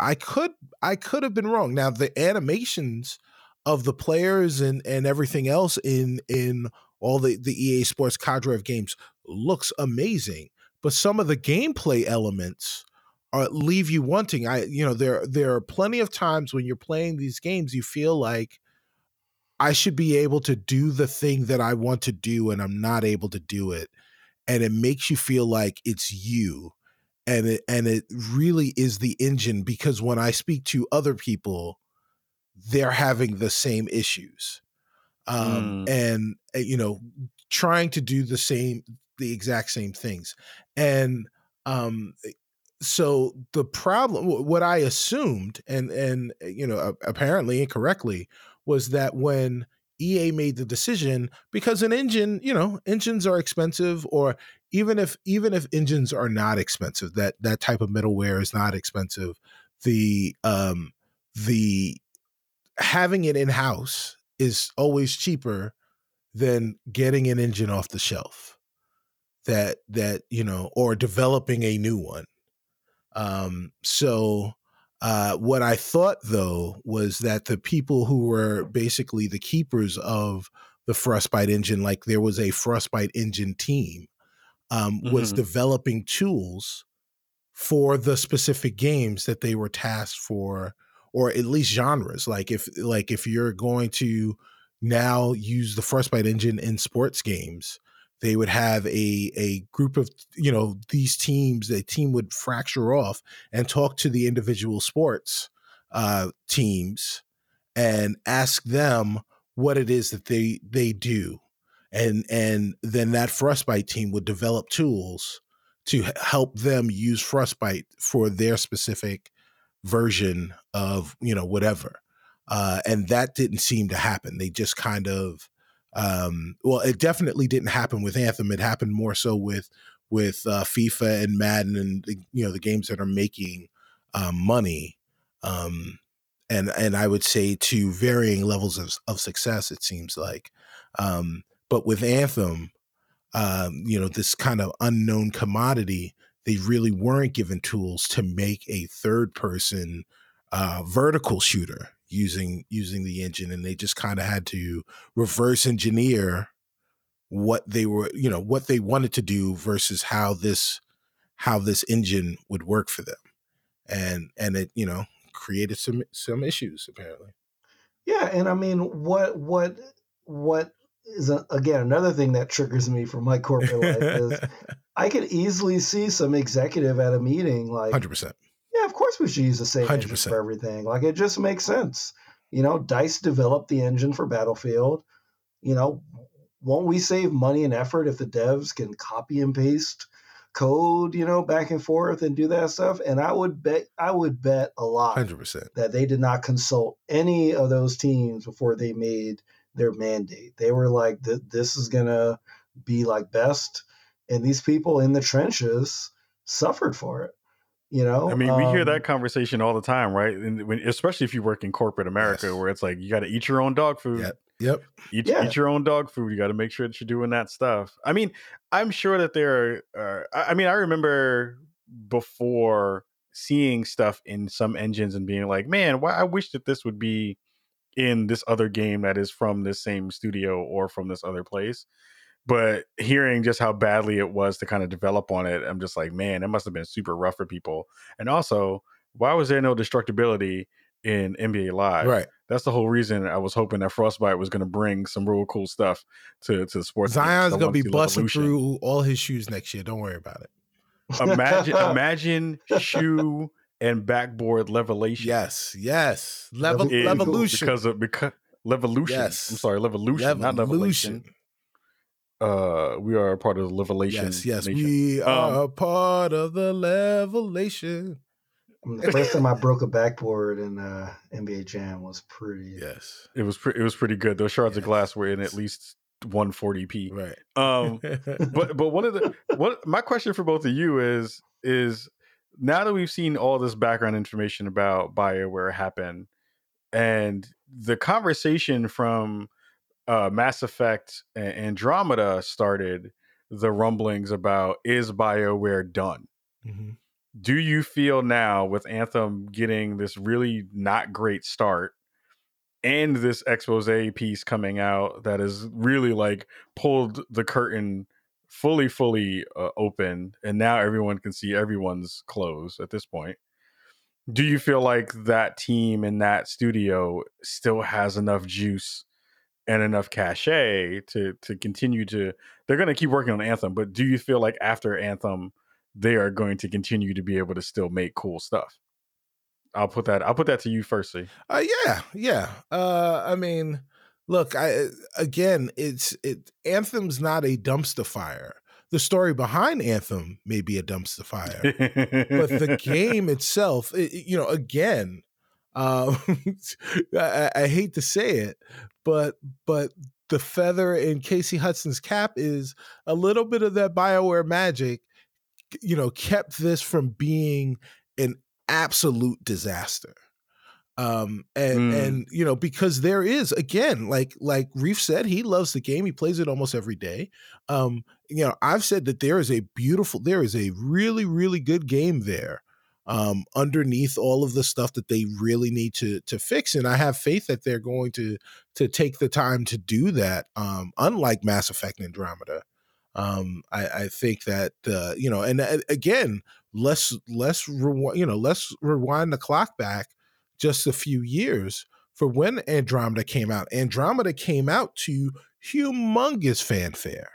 I could, I could have been wrong. Now the animations of the players and, and everything else in in all the, the E A Sports cadre of games looks amazing, but some of the gameplay elements are leave you wanting. I you know there there are plenty of times when you're playing these games you feel like I should be able to do the thing that I want to do and I'm not able to do it, and it makes you feel like it's you, and it and it really is the engine, because when I speak to other people, they're having the same issues, um, mm. and, you know, trying to do the same, the exact same things. And um, so the problem, what I assumed, and, and, you know, apparently incorrectly, was that when E A made the decision, because an engine, you know, engines are expensive, or even if, even if engines are not expensive, that, that type of middleware is not expensive. The, um, the, having it in-house is always cheaper than getting an engine off the shelf that, that, you know, or developing a new one. Um, so Uh, what I thought, though, was that the people who were basically the keepers of the Frostbite engine, like there was a Frostbite engine team, um, mm-hmm. was developing tools for the specific games that they were tasked for, or at least genres. Like if like if you're going to now use the Frostbite engine in sports games, they would have a a group of, you know, these teams, the team would fracture off and talk to the individual sports uh, teams and ask them what it is that they they do. And and then that Frostbite team would develop tools to help them use Frostbite for their specific version of, you know, whatever. Uh, and that didn't seem to happen. They just kind of, um, well, it definitely didn't happen with Anthem. It happened more so with with uh, FIFA and Madden and, you know, the games that are making um, money. Um, and and I would say to varying levels of, of success, it seems like. Um, but with Anthem, um, you know, this kind of unknown commodity, they really weren't given tools to make a third person uh, vertical shooter using using the engine, and they just kind of had to reverse engineer what they were, you know, what they wanted to do versus how this how this engine would work for them, and and it, you know, created some some issues apparently. Yeah, and I mean, what what what is a, again another thing that triggers me from my corporate life is I could easily see some executive at a meeting like one hundred percent. Yeah, of course we should use the same one hundred percent engine for everything. Like, it just makes sense. You know, DICE developed the engine for Battlefield. You know, won't we save money and effort if the devs can copy and paste code, you know, back and forth and do that stuff? And I would bet, I would bet a lot one hundred percent that they did not consult any of those teams before they made their mandate. They were like, this is going to be like best. And these people in the trenches suffered for it. You know, I mean, we um, hear that conversation all the time, right? And when, especially if you work in corporate America, yes. where it's like you got to eat your own dog food. Yep. yep. Eat, yeah. eat your own dog food. You got to make sure that you're doing that stuff. I mean, I'm sure that there are. Uh, I mean, I remember before seeing stuff in some engines and being like, "Man, why? I wish that this would be in this other game that is from this same studio or from this other place." But hearing just how badly it was to kind of develop on it, I'm just like, man, it must have been super rough for people. And also, why was there no destructibility in N B A Live? Right. That's the whole reason I was hoping that Frostbite was going to bring some real cool stuff to, to the sports. Zion's going to be busting through all his shoes next year. Don't worry about it. Imagine, imagine shoe and backboard levelation. Yes, yes. Level, it, levolution. Because of, because, levolution. Yes. I'm sorry, levolution, levolution. not levelation. Uh, we are a part of the Levelation. Yes, yes, nation. we um, are a part of the Levelation. I mean, the first time I broke a backboard in uh, N B A Jam was pretty. Yes, it was pretty. It was pretty good. Those shards yes. of glass were in at least one forty p. Right. Um, but but one of the what my question for both of you is is now that we've seen all this background information about BioWare happen, and the conversation from Uh, Mass Effect and Andromeda started the rumblings about, is BioWare done? Mm-hmm. Do you feel now with Anthem getting this really not great start and this expose piece coming out that is really like pulled the curtain fully, fully uh, open, and now everyone can see everyone's clothes at this point? Do you feel like that team and that studio still has enough juice and enough cachet to to continue to, they're going to keep working on Anthem, but do you feel like after Anthem, they are going to continue to be able to still make cool stuff? I'll put that, I'll put that to you firstly. Uh, yeah. Yeah. Uh, I mean, look, I, again, it's, it, Anthem's not a dumpster fire. The story behind Anthem may be a dumpster fire, but the game itself, it, you know, again, um, I, I hate to say it, But but the feather in Casey Hudson's cap is a little bit of that BioWare magic, you know, kept this from being an absolute disaster. Um, and, mm. and you know, because there is, again, like like Reef said, he loves the game. He plays it almost every day. Um, you know, I've said that there is a beautiful, there is a really, really good game there. um, underneath all of the stuff that they really need to to fix. And I have faith that they're going to to take the time to do that. Um, unlike Mass Effect Andromeda, um, I, I think that uh, you know, and uh, again, let's let's rewind, you know, let's rewind the clock back just a few years for when Andromeda came out. Andromeda came out to humongous fanfare,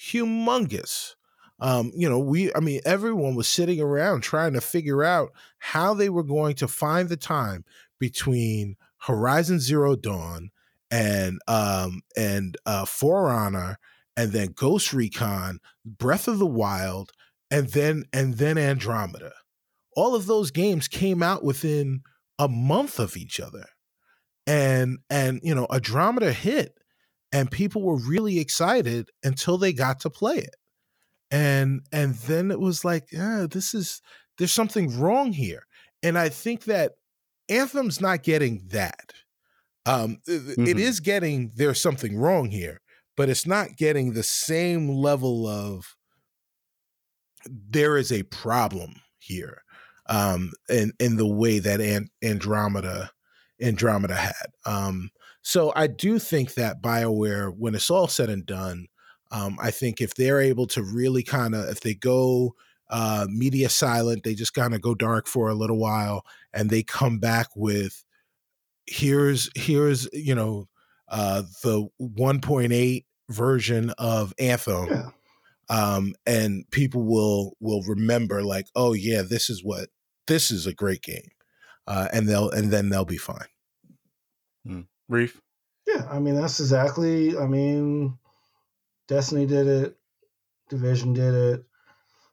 humongous. Um, you know, we, I mean, everyone was sitting around trying to figure out how they were going to find the time between Horizon Zero Dawn and, um, and, uh, For Honor, and then Ghost Recon, Breath of the Wild, and then, and then Andromeda. All of those games came out within a month of each other, and, and, you know, Andromeda hit and people were really excited until they got to play it. And and then it was like, yeah, this is, there's something wrong here. And I think that Anthem's not getting that. Um, mm-hmm. It is getting, there's something wrong here, but it's not getting the same level of, there is a problem here, um, in, in the way that and- Andromeda, Andromeda had. Um, so I do think that BioWare, when it's all said and done, Um, I think if they're able to really kind of, if they go uh, media silent, they just kind of go dark for a little while, and they come back with, here's, here's you know, uh, the one point eight version of Anthem, yeah. um, and people will will remember like, oh yeah, this is what, this is a great game, uh, and they'll and then they'll be fine. Hmm. Reef? Yeah, I mean that's exactly, I mean. Destiny did it. Division did it.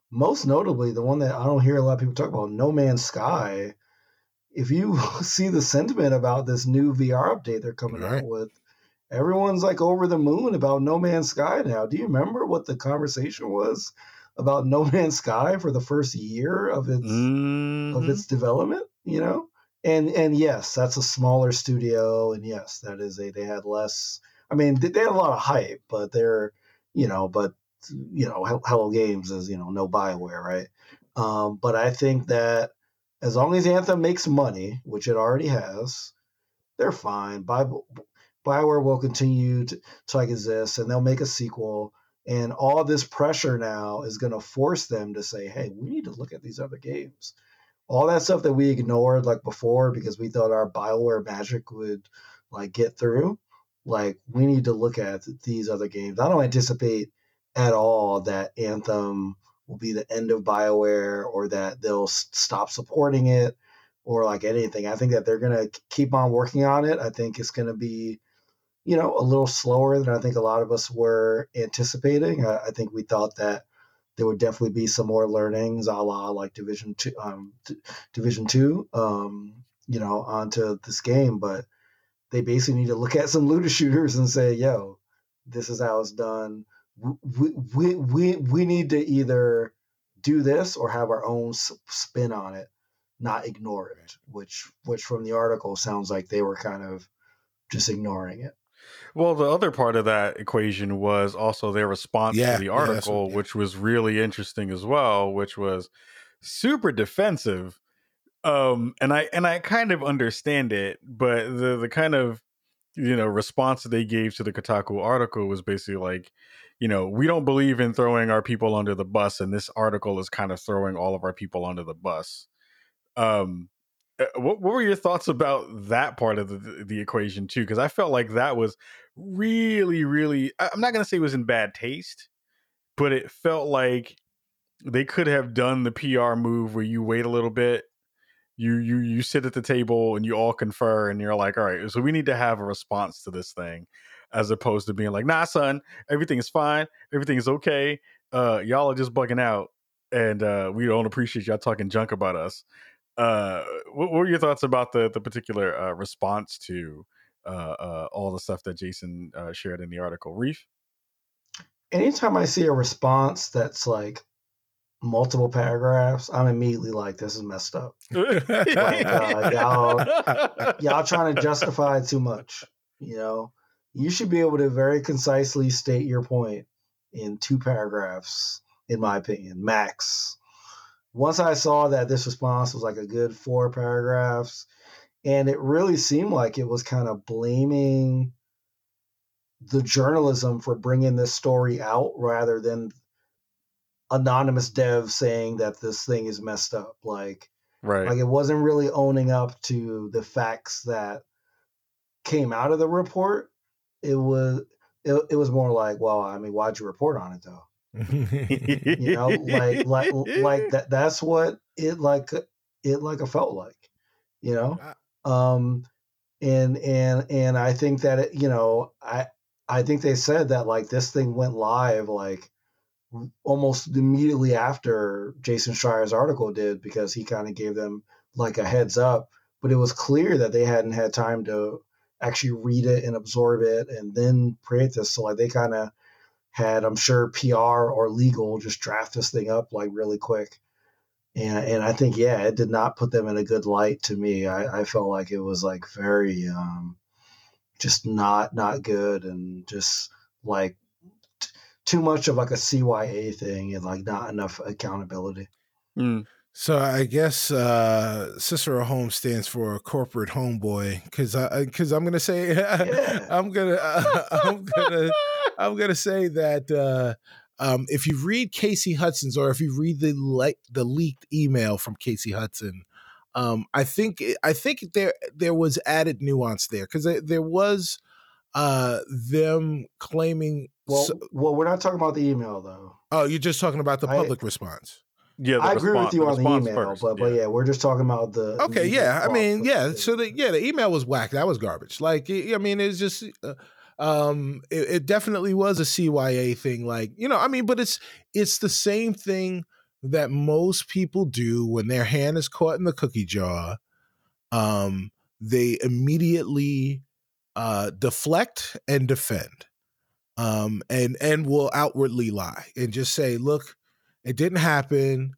Most notably, the one that I don't hear a lot of people talk about, No Man's Sky. If you see the sentiment about this new V R update they're coming right. out with, everyone's like over the moon about No Man's Sky now. Do you remember what the conversation was about No Man's Sky for the first year of its mm-hmm. of its development? You know, and and yes, that's a smaller studio, and yes, that is a they had less. I mean, they had a lot of hype, but they're. You know, but, you know, Hello Games is, you know, no BioWare, right? Um, but I think that as long as Anthem makes money, which it already has, they're fine. Bi- BioWare will continue to, to like exist, and they'll make a sequel. And all this pressure now is going to force them to say, hey, we need to look at these other games. All that stuff that we ignored like before because we thought our BioWare magic would like get through. Like, we need to look at these other games. I don't anticipate at all that Anthem will be the end of BioWare or that they'll stop supporting it or, like, anything. I think that they're going to keep on working on it. I think it's going to be, you know, a little slower than I think a lot of us were anticipating. I, I think we thought that there would definitely be some more learnings a la, like, Division Two, um, D- Division Two, um, you know, onto this game, but they basically need to look at some looter shooters and say, yo, this is how it's done. We, we, we, we need to either do this or have our own spin on it, not ignore it, which which from the article sounds like they were kind of just ignoring it. Well, the other part of that equation was also their response yeah, to the article, yeah, yeah. which was really interesting as well, which was super defensive. Um, and I and I kind of understand it, but the, the kind of, you know, response they gave to the Kotaku article was basically like, you know, we don't believe in throwing our people under the bus. And this article is kind of throwing all of our people under the bus. Um, what, what were your thoughts about that part of the, the equation, too? Because I felt like that was really, really I'm not going to say it was in bad taste, but it felt like they could have done the P R move where you wait a little bit. You you you sit at the table and you all confer and you're like, all right, so we need to have a response to this thing, as opposed to being like, nah, son, everything is fine, everything is okay. Uh, y'all are just bugging out, and uh, we don't appreciate y'all talking junk about us. Uh, what, what were your thoughts about the the particular uh, response to uh, uh, all the stuff that Jason uh, shared in the article, Reef? Anytime I see a response that's like multiple paragraphs, I'm immediately like, this is messed up. like, uh, y'all, y'all trying to justify too much. You know, you should be able to very concisely state your point in two paragraphs, in my opinion, max. once I saw that this response was like a good four paragraphs, and it really seemed like it was kind of blaming the journalism for bringing this story out rather than anonymous dev saying that this thing is messed up. Like, right. Like it wasn't really owning up to the facts that came out of the report. It was, it, it was more like, well, I mean, why'd you report on it though? you know, like, like, like that, that's what it like, it like it felt like, you know? Um, And, and, and I think that, it, you know, I, I think they said that like this thing went live, like almost immediately after Jason Schreier's article did, because he kind of gave them like a heads up, but it was clear that they hadn't had time to actually read it and absorb it and then create this. So like they kind of had, I'm sure P R or legal just draft this thing up like really quick. And and I think, yeah, it did not put them in a good light to me. I, I felt like it was like very um, just not not good and just like t- too much of like a C Y A thing and like not enough accountability. Mm. So I guess uh, Cicero Holmes stands for corporate homeboy, because I because I'm gonna say yeah. I'm gonna uh, I'm gonna I'm gonna say that. Uh, Um, if you read Casey Hudson's, or if you read the le- the leaked email from Casey Hudson, um, I think I think there there was added nuance there, because there, there was uh, them claiming. Well, so- well, we're not talking about the email though. Oh, you're just talking about the public I, response. Yeah, I agree response, with you on the email, first, but, yeah. but yeah, we're just talking about the. Okay, the yeah, I mean, yeah, so the yeah, the email was whack. That was garbage. Like, I mean, it's just. Uh, Um, it, it definitely was a C Y A thing. Like, you know, I mean, but it's, it's the same thing that most people do when their hand is caught in the cookie jar. Um, they immediately, uh, deflect and defend, um, and, and will outwardly lie and just say, look, it didn't happen.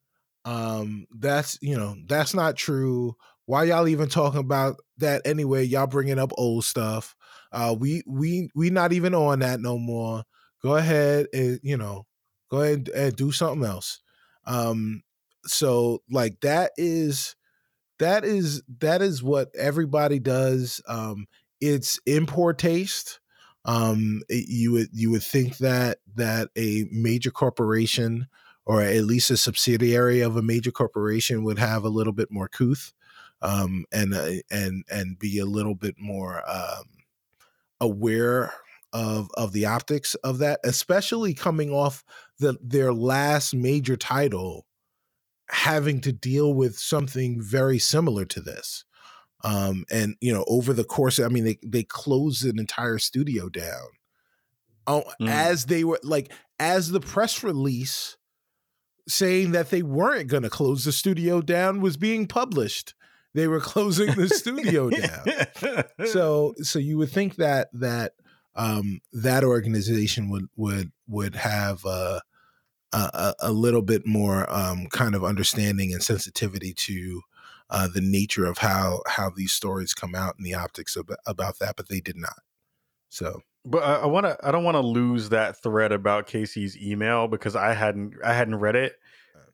Um, that's, you know, that's not true. Why y'all even talking about that anyway? Y'all bringing up old stuff. Uh, we we we not even on that no more. Go ahead and you know, go ahead and, and do something else. Um, so like that is that is that is what everybody does. Um, it's in poor taste. Um, it, you would you would think that that a major corporation, or at least a subsidiary of a major corporation, would have a little bit more couth, um, and uh, and and be a little bit more. Um, aware of of the optics of that, especially coming off the their last major title, having to deal with something very similar to this. Um, and, you know, over the course, I mean, they, they closed an entire studio down. Oh, mm. As they were like, as the press release saying that they weren't going to close the studio down was being published. They were closing the studio down. So, so you would think that that um, that organization would would would have uh, a a little bit more um, kind of understanding and sensitivity to uh, the nature of how how these stories come out and the optics of, about that, but they did not. So, but I, I want to. I don't want to lose that thread about Casey's email, because I hadn't I hadn't read it.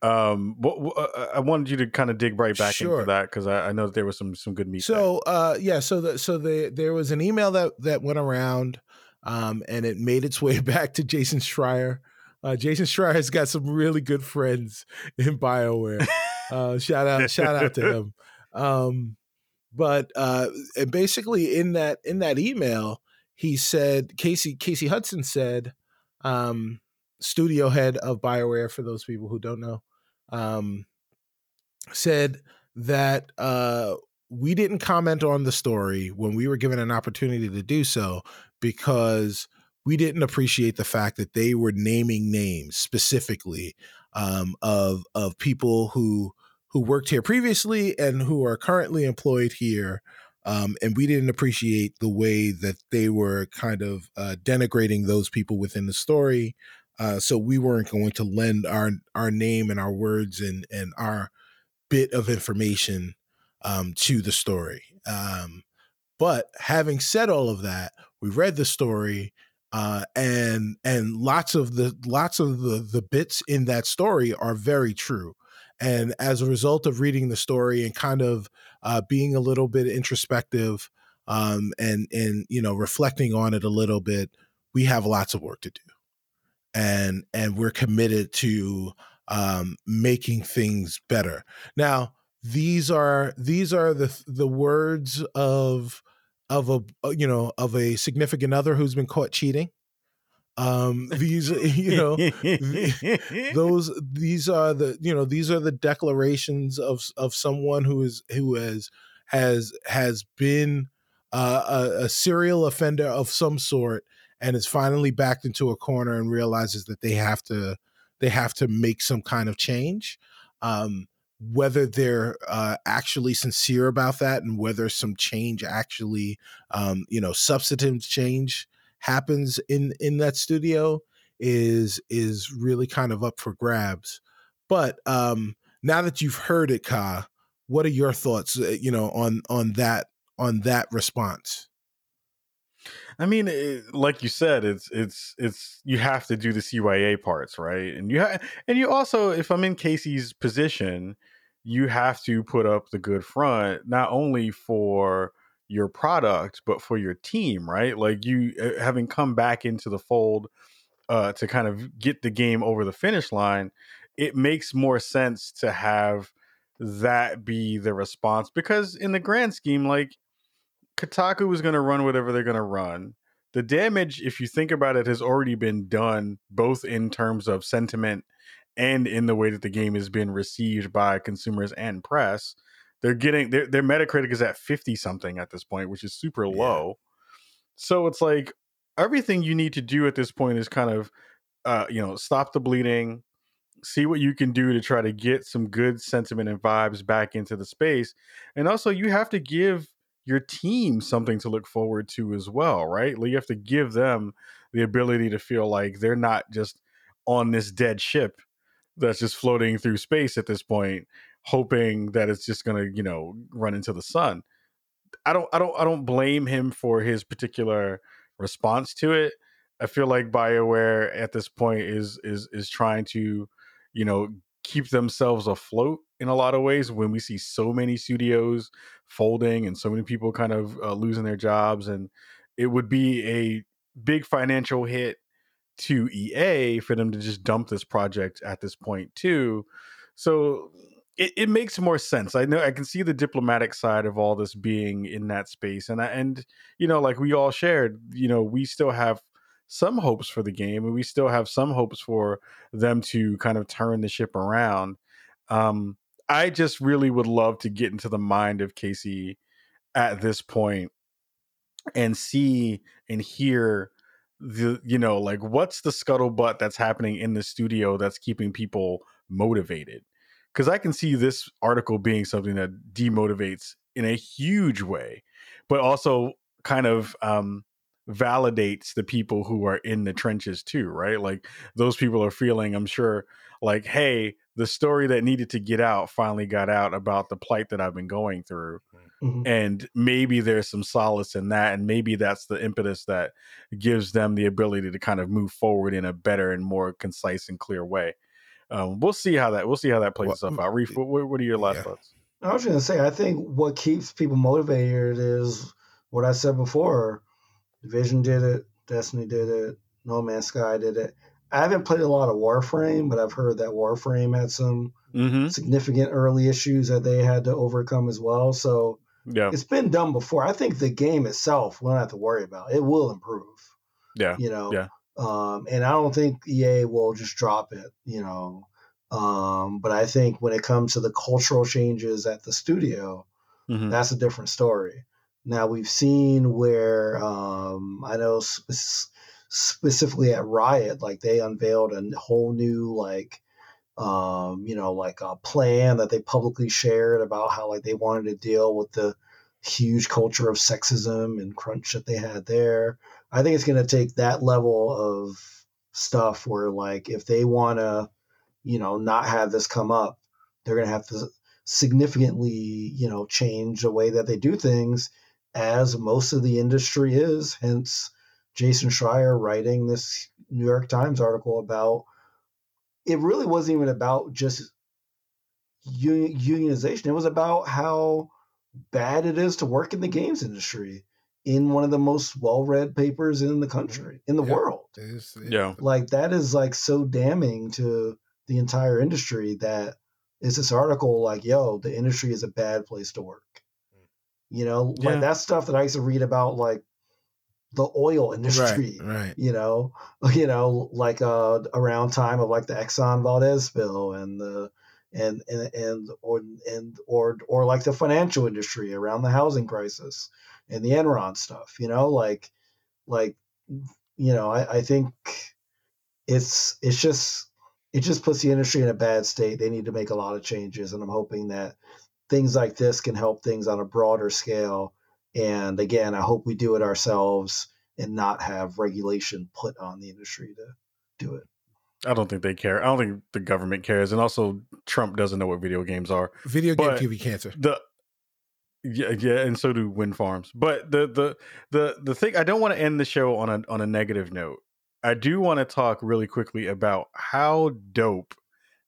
Um, what, what, I wanted you to kind of dig right back sure. into that, because I, I know that there was some some good meat. So, there. uh, yeah, so the, so the, there was an email that that went around, um, and it made its way back to Jason Schreier. Uh, Jason Schreier has got some really good friends in BioWare. uh, shout out, shout out to him. Um, but uh, and basically in that in that email, he said Casey Casey Hudson said, um, studio head of BioWare, for those people who don't know. Um, said that uh, we didn't comment on the story when we were given an opportunity to do so, because we didn't appreciate the fact that they were naming names specifically um, of of people who who worked here previously and who are currently employed here. Um, and we didn't appreciate the way that they were kind of uh, denigrating those people within the story. Uh, so we weren't going to lend our our name and our words and, and our bit of information um, to the story. Um, but having said all of that, we read the story, uh, and and lots of the lots of the the bits in that story are very true. And as a result of reading the story and kind of uh, being a little bit introspective um, and, and, you know, reflecting on it a little bit, we have lots of work to do. And and we're committed to um, making things better. Now, these are these are the the words of of a you know of a significant other who's been caught cheating. Um, these you know th- those these are the you know these are the declarations of of someone who is who has has has been uh, a, a serial offender of some sort, and is finally backed into a corner and realizes that they have to they have to make some kind of change. Um, whether they're uh, actually sincere about that, and whether some change actually, um, you know, substantive change happens in, in that studio is is really kind of up for grabs. But um, now that you've heard it, Ka, what are your thoughts, you know, on on that on that response? I mean, it, like you said, it's it's it's you have to do the C Y A parts, right? And you ha- and you also, if I'm in Casey's position, you have to put up the good front, not only for your product but for your team, right? Like you uh, having come back into the fold uh, to kind of get the game over the finish line, it makes more sense to have that be the response, because in the grand scheme, like, Kotaku is going to run whatever they're going to run. The damage, if you think about it, has already been done, both in terms of sentiment and in the way that the game has been received by consumers and press. They're getting their their Metacritic is at fifty something at this point, which is super low. Yeah. So it's like everything you need to do at this point is kind of, uh, you know, stop the bleeding, see what you can do to try to get some good sentiment and vibes back into the space. And also you have to give your team something to look forward to as well, right? Like you have to give them the ability to feel like they're not just on this dead ship that's just floating through space at this point, hoping that it's just going to, you know, run into the sun. I don't, I don't, I don't blame him for his particular response to it. I feel like BioWare at this point is, is, is trying to, you know, keep themselves afloat in a lot of ways when we see so many studios folding and so many people kind of uh, losing their jobs. And it would be a big financial hit to E A for them to just dump this project at this point too. So it, it makes more sense. I know I can see the diplomatic side of all this being in that space. And I, and, you know, like we all shared, you know, we still have some hopes for the game, and we still have some hopes for them to kind of turn the ship around. Um, I just really would love to get into the mind of Casey at this point and see and hear the, you know, like what's the scuttlebutt that's happening in the studio that's keeping people motivated? Because I can see this article being something that demotivates in a huge way, but also kind of, um, validates the people who are in the trenches too, right? Like those people are feeling, I'm sure, like, hey, the story that needed to get out finally got out about the plight that I've been going through. Mm-hmm. And maybe there's some solace in that. And maybe that's the impetus that gives them the ability to kind of move forward in a better and more concise and clear way. Um, we'll see how that, we'll see how that plays well, itself out. Reef, what, what are your last yeah. thoughts? I was going to say, I think what keeps people motivated is what I said before. Division did it, Destiny did it, No Man's Sky did it. I haven't played a lot of Warframe, but I've heard that Warframe had some mm-hmm. significant early issues that they had to overcome as well. So yeah. it's been done before. I think the game itself, we don't have to worry about. It will improve. Yeah. You know? Yeah. Um, and I don't think E A will just drop it, you know. Um, but I think when it comes to the cultural changes at the studio, mm-hmm. that's a different story. Now, we've seen where um, I know sp- specifically at Riot, like they unveiled a whole new like, um, you know, like a plan that they publicly shared about how like they wanted to deal with the huge culture of sexism and crunch that they had there. I think it's going to take that level of stuff where like if they want to, you know, not have this come up, they're going to have to significantly, you know, change the way that they do things, as most of the industry is, hence Jason Schreier writing this New York Times article about, it really wasn't even about just unionization. It was about how bad it is to work in the games industry in one of the most well-read papers in the country, in the yeah. world. Yeah. Like, that is, like, so damning to the entire industry that it's this article like, yo, the industry is a bad place to work. You know, yeah. like, that's stuff that I used to read about, like, the oil industry, right, right. you know, you know, like uh, around time of like the Exxon Valdez spill and the and and and or and or or like the financial industry around the housing crisis and the Enron stuff, you know, like like, you know, I, I think it's it's just it just puts the industry in a bad state. They need to make a lot of changes. And I'm hoping that things like this can help things on a broader scale. And again, I hope we do it ourselves and not have regulation put on the industry to do it. I don't think they care. I don't think the government cares. And also, Trump doesn't know what video games are. Video game give you cancer. The, yeah, yeah, and so do wind farms. But the the the the thing, I don't want to end the show on a on a negative note. I do want to talk really quickly about how dope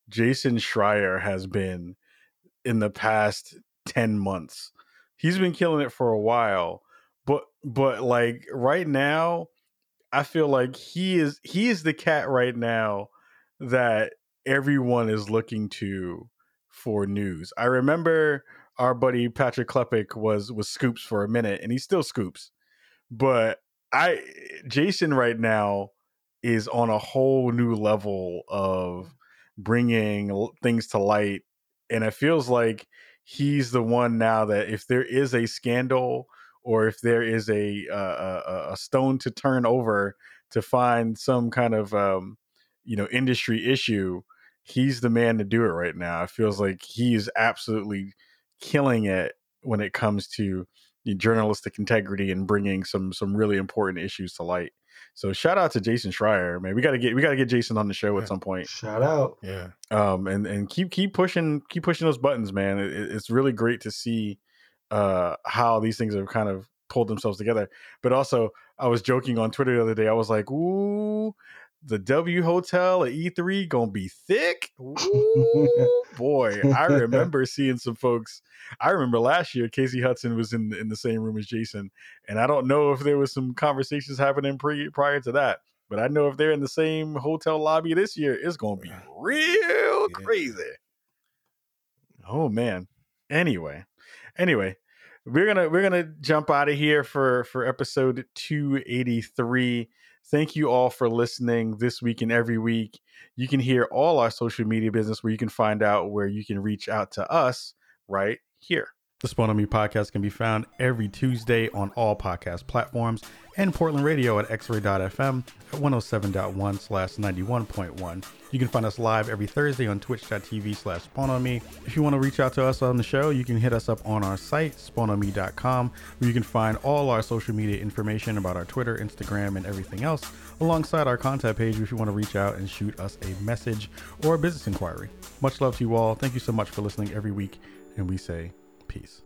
Jason Schreier has been in the past ten months. He's been killing it for a while, but but like right now, I feel like he is he is the cat right now that everyone is looking to for news. I remember our buddy Patrick Klepek was was Scoops for a minute, and he's still Scoops. But I Jason right now is on a whole new level of bringing things to light, and it feels like he's the one now that if there is a scandal or if there is a uh, a, a stone to turn over to find some kind of, um, you know, industry issue, he's the man to do it right now. It feels like he is absolutely killing it when it comes to journalistic integrity and bringing some some really important issues to light. So shout out to Jason Schreier, man. We gotta get we gotta get Jason on the show yeah. at some point. Shout out, yeah. Um, and and keep keep pushing keep pushing those buttons, man. It, it's really great to see uh how these things have kind of pulled themselves together. But also, I was joking on Twitter the other day. I was like, "Ooh, the W Hotel at E three gonna be thick." Ooh, boy, I remember seeing some folks. I remember last year Casey Hudson was in in the same room as Jason, and I don't know if there was some conversations happening pre prior to that, but I know if they're in the same hotel lobby this year, it's gonna be real yeah. crazy. Oh man. Anyway, anyway, we're gonna we're gonna jump out of here for for episode two eighty-three. Thank you all for listening this week and every week. You can hear all our social media business where you can find out where you can reach out to us right here. The Spawn On Me podcast can be found every Tuesday on all podcast platforms and Portland Radio at x ray dot f m at one oh seven point one slash ninety-one point one. You can find us live every Thursday on twitch dot t v slash spawn on me. If you want to reach out to us on the show, you can hit us up on our site, spawn on me dot com, where you can find all our social media information about our Twitter, Instagram, and everything else, alongside our contact page if you want to reach out and shoot us a message or a business inquiry. Much love to you all. Thank you so much for listening every week, and we say... peace.